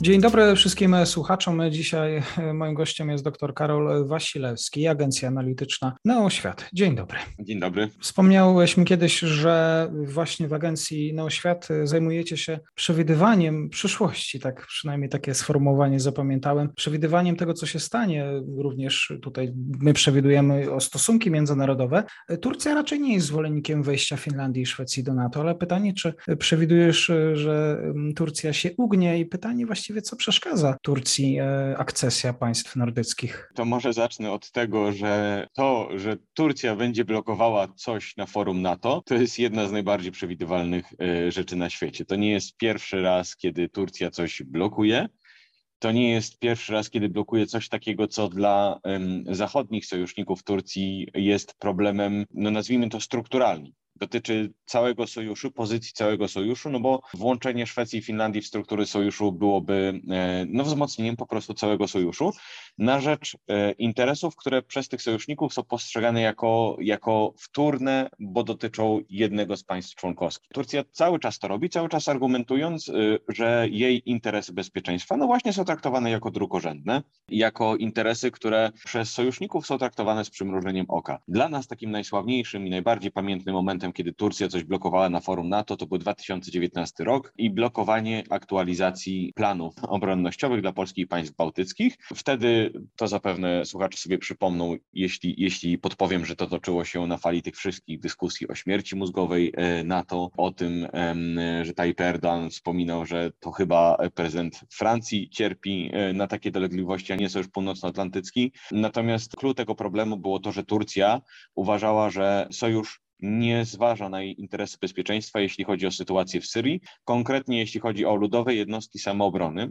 Dzień dobry wszystkim słuchaczom. Dzisiaj moim gościem jest dr Karol Wasilewski, agencja analityczna NeoŚwiat. Dzień dobry. Dzień dobry. Wspomniałeś mi kiedyś, że właśnie w agencji NeoŚwiat zajmujecie się przewidywaniem przyszłości, tak przynajmniej takie sformułowanie zapamiętałem, przewidywaniem tego, co się stanie. Również tutaj my przewidujemy o stosunki międzynarodowe. Turcja raczej nie jest zwolennikiem wejścia Finlandii i Szwecji do NATO, ale pytanie, czy przewidujesz, że Turcja się ugnie i pytanie właściwie, co przeszkadza Turcji akcesja państw nordyckich? To może zacznę od tego, że że Turcja będzie blokowała coś na forum NATO, to jest jedna z najbardziej przewidywalnych rzeczy na świecie. To nie jest pierwszy raz, kiedy Turcja coś blokuje. To nie jest pierwszy raz, kiedy blokuje coś takiego, co dla zachodnich sojuszników Turcji jest problemem, nazwijmy to strukturalnym. Dotyczy całego sojuszu, pozycji całego sojuszu, bo włączenie Szwecji i Finlandii w struktury sojuszu byłoby wzmocnieniem po prostu całego sojuszu na rzecz interesów, które przez tych sojuszników są postrzegane jako wtórne, bo dotyczą jednego z państw członkowskich. Turcja cały czas to robi, cały czas argumentując, że jej interesy bezpieczeństwa właśnie są traktowane jako drugorzędne, jako interesy, które przez sojuszników są traktowane z przymrużeniem oka. Dla nas takim najsławniejszym i najbardziej pamiętnym momentem, kiedy Turcja coś blokowała na forum NATO, to był 2019 rok i blokowanie aktualizacji planów obronnościowych dla Polski i państw bałtyckich. Wtedy, to zapewne słuchacze sobie przypomną, jeśli podpowiem, że to toczyło się na fali tych wszystkich dyskusji o śmierci mózgowej NATO, o tym, że Tayyip Erdoğan wspominał, że to chyba prezydent Francji cierpi na takie dolegliwości, a nie Sojusz Północnoatlantycki. Natomiast klucz tego problemu było to, że Turcja uważała, że sojusz nie zważa na jej interesy bezpieczeństwa, jeśli chodzi o sytuację w Syrii, konkretnie jeśli chodzi o ludowe jednostki samoobrony,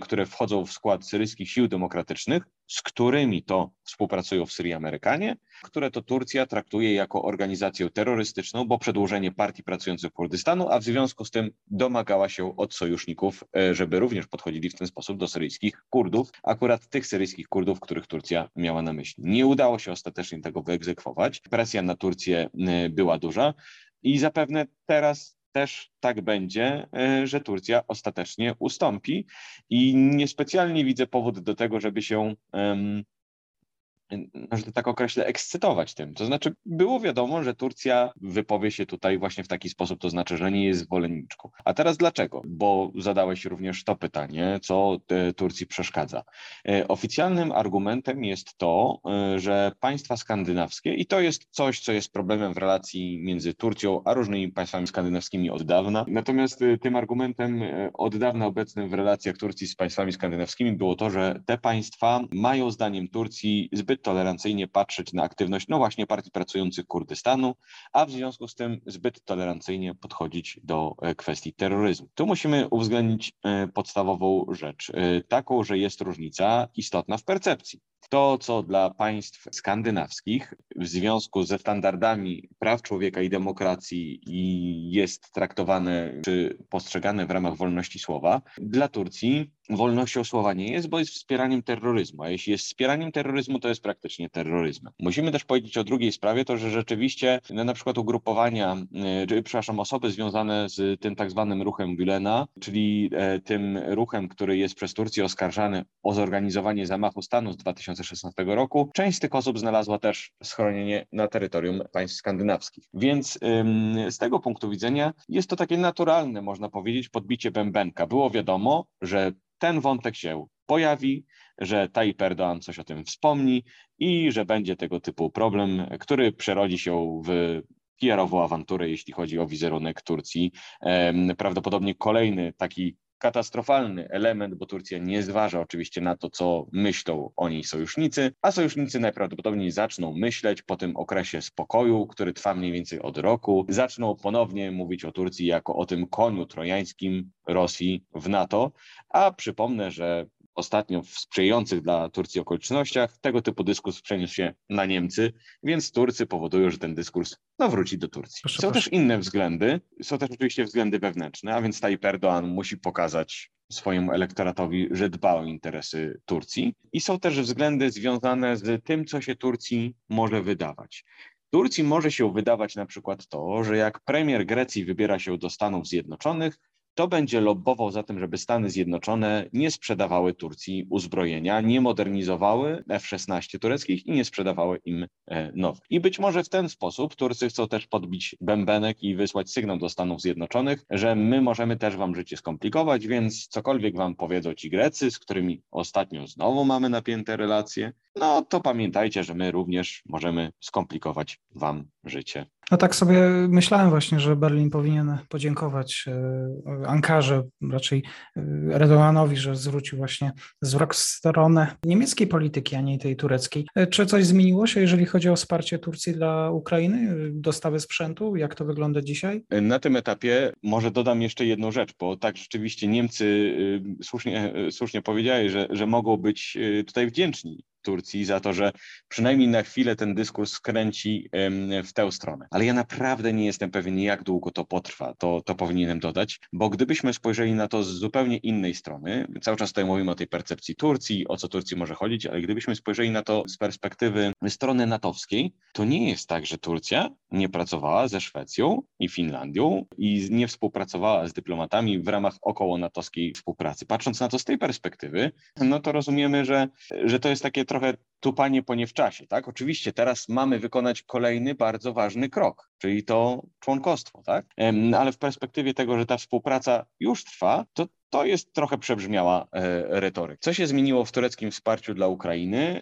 które wchodzą w skład syryjskich sił demokratycznych, z którymi to współpracują w Syrii Amerykanie, które to Turcja traktuje jako organizację terrorystyczną, bo przedłużenie partii pracujących Kurdystanu, a w związku z tym domagała się od sojuszników, żeby również podchodzili w ten sposób do syryjskich Kurdów, akurat tych syryjskich Kurdów, których Turcja miała na myśli. Nie udało się ostatecznie tego wyegzekwować. Presja na Turcję była duża i zapewne teraz też tak będzie, że Turcja ostatecznie ustąpi i niespecjalnie widzę powód do tego, żeby się, że tak określę, ekscytować tym. To znaczy było wiadomo, że Turcja wypowie się tutaj właśnie w taki sposób, to znaczy, że nie jest zwolenniczką. A teraz dlaczego? Bo zadałeś również to pytanie, co Turcji przeszkadza. Oficjalnym argumentem jest to, że państwa skandynawskie, i to jest coś, co jest problemem w relacji między Turcją a różnymi państwami skandynawskimi od dawna. Natomiast tym argumentem od dawna obecnym w relacjach Turcji z państwami skandynawskimi było to, że te państwa mają zdaniem Turcji zbyt tolerancyjnie patrzeć na aktywność właśnie partii pracujących Kurdystanu, a w związku z tym zbyt tolerancyjnie podchodzić do kwestii terroryzmu. Tu musimy uwzględnić podstawową rzecz, taką, że jest różnica istotna w percepcji. To, co dla państw skandynawskich w związku ze standardami praw człowieka i demokracji jest traktowane czy postrzegane w ramach wolności słowa, dla Turcji wolnością słowa nie jest, bo jest wspieraniem terroryzmu, a jeśli jest wspieraniem terroryzmu, to jest praktycznie terroryzmem. Musimy też powiedzieć o drugiej sprawie, to że rzeczywiście na przykład ugrupowania, osoby związane z tym tak zwanym ruchem Gülena, czyli tym ruchem, który jest przez Turcję oskarżany o zorganizowanie zamachu stanu z 2016 roku, część z tych osób znalazła też schronienie na terytorium państw skandynawskich. Więc z tego punktu widzenia jest to takie naturalne, można powiedzieć, podbicie bębenka. Było wiadomo, że ten wątek się pojawi, że Tayyip Erdoğan coś o tym wspomni i że będzie tego typu problem, który przerodzi się w PR-ową awanturę, jeśli chodzi o wizerunek Turcji. Prawdopodobnie kolejny taki katastrofalny element, bo Turcja nie zważa oczywiście na to, co myślą o niej sojusznicy, a sojusznicy najprawdopodobniej zaczną myśleć po tym okresie spokoju, który trwa mniej więcej od roku. Zaczną ponownie mówić o Turcji jako o tym koniu trojańskim Rosji w NATO, a przypomnę, że ostatnio w sprzyjających dla Turcji okolicznościach tego typu dyskurs przeniósł się na Niemcy, więc Turcy powodują, że ten dyskurs wróci do Turcji. Proszę. Też inne względy, są też oczywiście względy wewnętrzne, a więc Tayyip Erdoğan musi pokazać swojemu elektoratowi, że dba o interesy Turcji i są też względy związane z tym, co się Turcji może wydawać. Turcji może się wydawać na przykład to, że jak premier Grecji wybiera się do Stanów Zjednoczonych, to będzie lobbował za tym, żeby Stany Zjednoczone nie sprzedawały Turcji uzbrojenia, nie modernizowały F-16 tureckich i nie sprzedawały im nowych. I być może w ten sposób Turcy chcą też podbić bębenek i wysłać sygnał do Stanów Zjednoczonych, że my możemy też wam życie skomplikować, więc cokolwiek wam powiedzą ci Grecy, z którymi ostatnio znowu mamy napięte relacje, no to pamiętajcie, że my również możemy skomplikować wam życie. No tak sobie myślałem właśnie, że Berlin powinien podziękować Ankarze, raczej Erdoğanowi, że zwrócił właśnie wzrok w stronę niemieckiej polityki, a nie tej tureckiej. Czy coś zmieniło się, jeżeli chodzi o wsparcie Turcji dla Ukrainy, dostawy sprzętu? Jak to wygląda dzisiaj? Na tym etapie może dodam jeszcze jedną rzecz, bo tak rzeczywiście Niemcy słusznie powiedzieli, że mogą być tutaj wdzięczni Turcji za to, że przynajmniej na chwilę ten dyskurs skręci w tę stronę. Ale ja naprawdę nie jestem pewien, jak długo to potrwa, to powinienem dodać, bo gdybyśmy spojrzeli na to z zupełnie innej strony, cały czas tutaj mówimy o tej percepcji Turcji, o co Turcji może chodzić, ale gdybyśmy spojrzeli na to z perspektywy strony natowskiej, to nie jest tak, że Turcja nie pracowała ze Szwecją i Finlandią i nie współpracowała z dyplomatami w ramach okołonatowskiej współpracy. Patrząc na to z tej perspektywy, no to rozumiemy, że to jest takie trochę tupanie po nie w czasie, tak? Oczywiście teraz mamy wykonać kolejny bardzo ważny krok, czyli to członkostwo, tak? Ale w perspektywie tego, że ta współpraca już trwa, to jest trochę przebrzmiała retoryka. Co się zmieniło w tureckim wsparciu dla Ukrainy?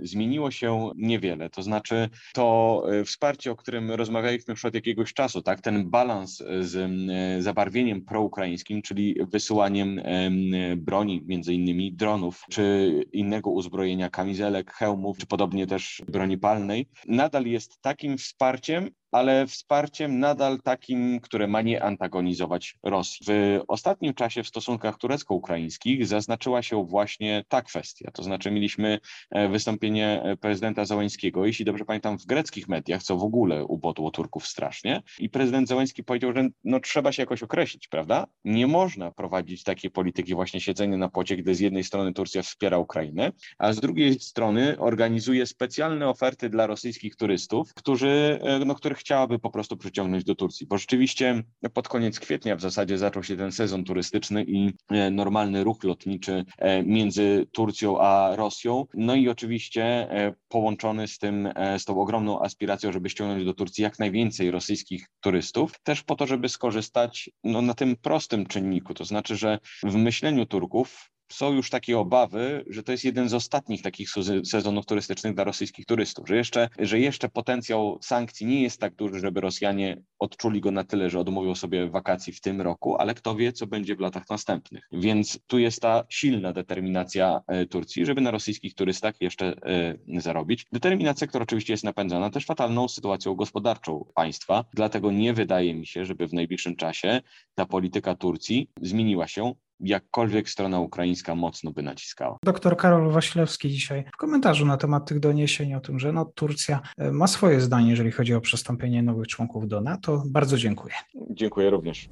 Zmieniło się niewiele, to znaczy to wsparcie, o którym rozmawialiśmy już od jakiegoś czasu, tak? Ten balans z zabarwieniem proukraińskim, czyli wysyłaniem broni, między innymi dronów, czy innego uzbrojenia, kamizelek, hełmów, czy podobnie też broni palnej, nadal jest takim wsparciem, ale wsparciem nadal takim, które ma nie antagonizować Rosji. W ostatnim czasie w stosunkach turecko-ukraińskich zaznaczyła się właśnie ta kwestia, to znaczy mieliśmy wystąpienie prezydenta Zełenskiego, jeśli dobrze pamiętam, w greckich mediach, co w ogóle ubodło Turków strasznie, i prezydent Zełenski powiedział, że no trzeba się jakoś określić, prawda? Nie można prowadzić takiej polityki właśnie siedzenia na pocie, gdy z jednej strony Turcja wspiera Ukrainę, a z drugiej strony organizuje specjalne oferty dla rosyjskich turystów, których chciałaby po prostu przyciągnąć do Turcji, bo rzeczywiście pod koniec kwietnia w zasadzie zaczął się ten sezon turystyczny i normalny ruch lotniczy między Turcją a Rosją, no i oczywiście połączony z tą ogromną aspiracją, żeby ściągnąć do Turcji jak najwięcej rosyjskich turystów, też po to, żeby skorzystać na tym prostym czynniku, to znaczy, że w myśleniu Turków są już takie obawy, że to jest jeden z ostatnich takich sezonów turystycznych dla rosyjskich turystów, że jeszcze potencjał sankcji nie jest tak duży, żeby Rosjanie odczuli go na tyle, że odmówią sobie wakacji w tym roku, ale kto wie, co będzie w latach następnych. Więc tu jest ta silna determinacja Turcji, żeby na rosyjskich turystach jeszcze zarobić. Determinacja, która oczywiście jest napędzana też fatalną sytuacją gospodarczą państwa, dlatego nie wydaje mi się, żeby w najbliższym czasie ta polityka Turcji zmieniła się, jakkolwiek strona ukraińska mocno by naciskała. Doktor Karol Wasilewski dzisiaj w komentarzu na temat tych doniesień o tym, że Turcja ma swoje zdanie, jeżeli chodzi o przystąpienie nowych członków do NATO. Bardzo dziękuję. Dziękuję również.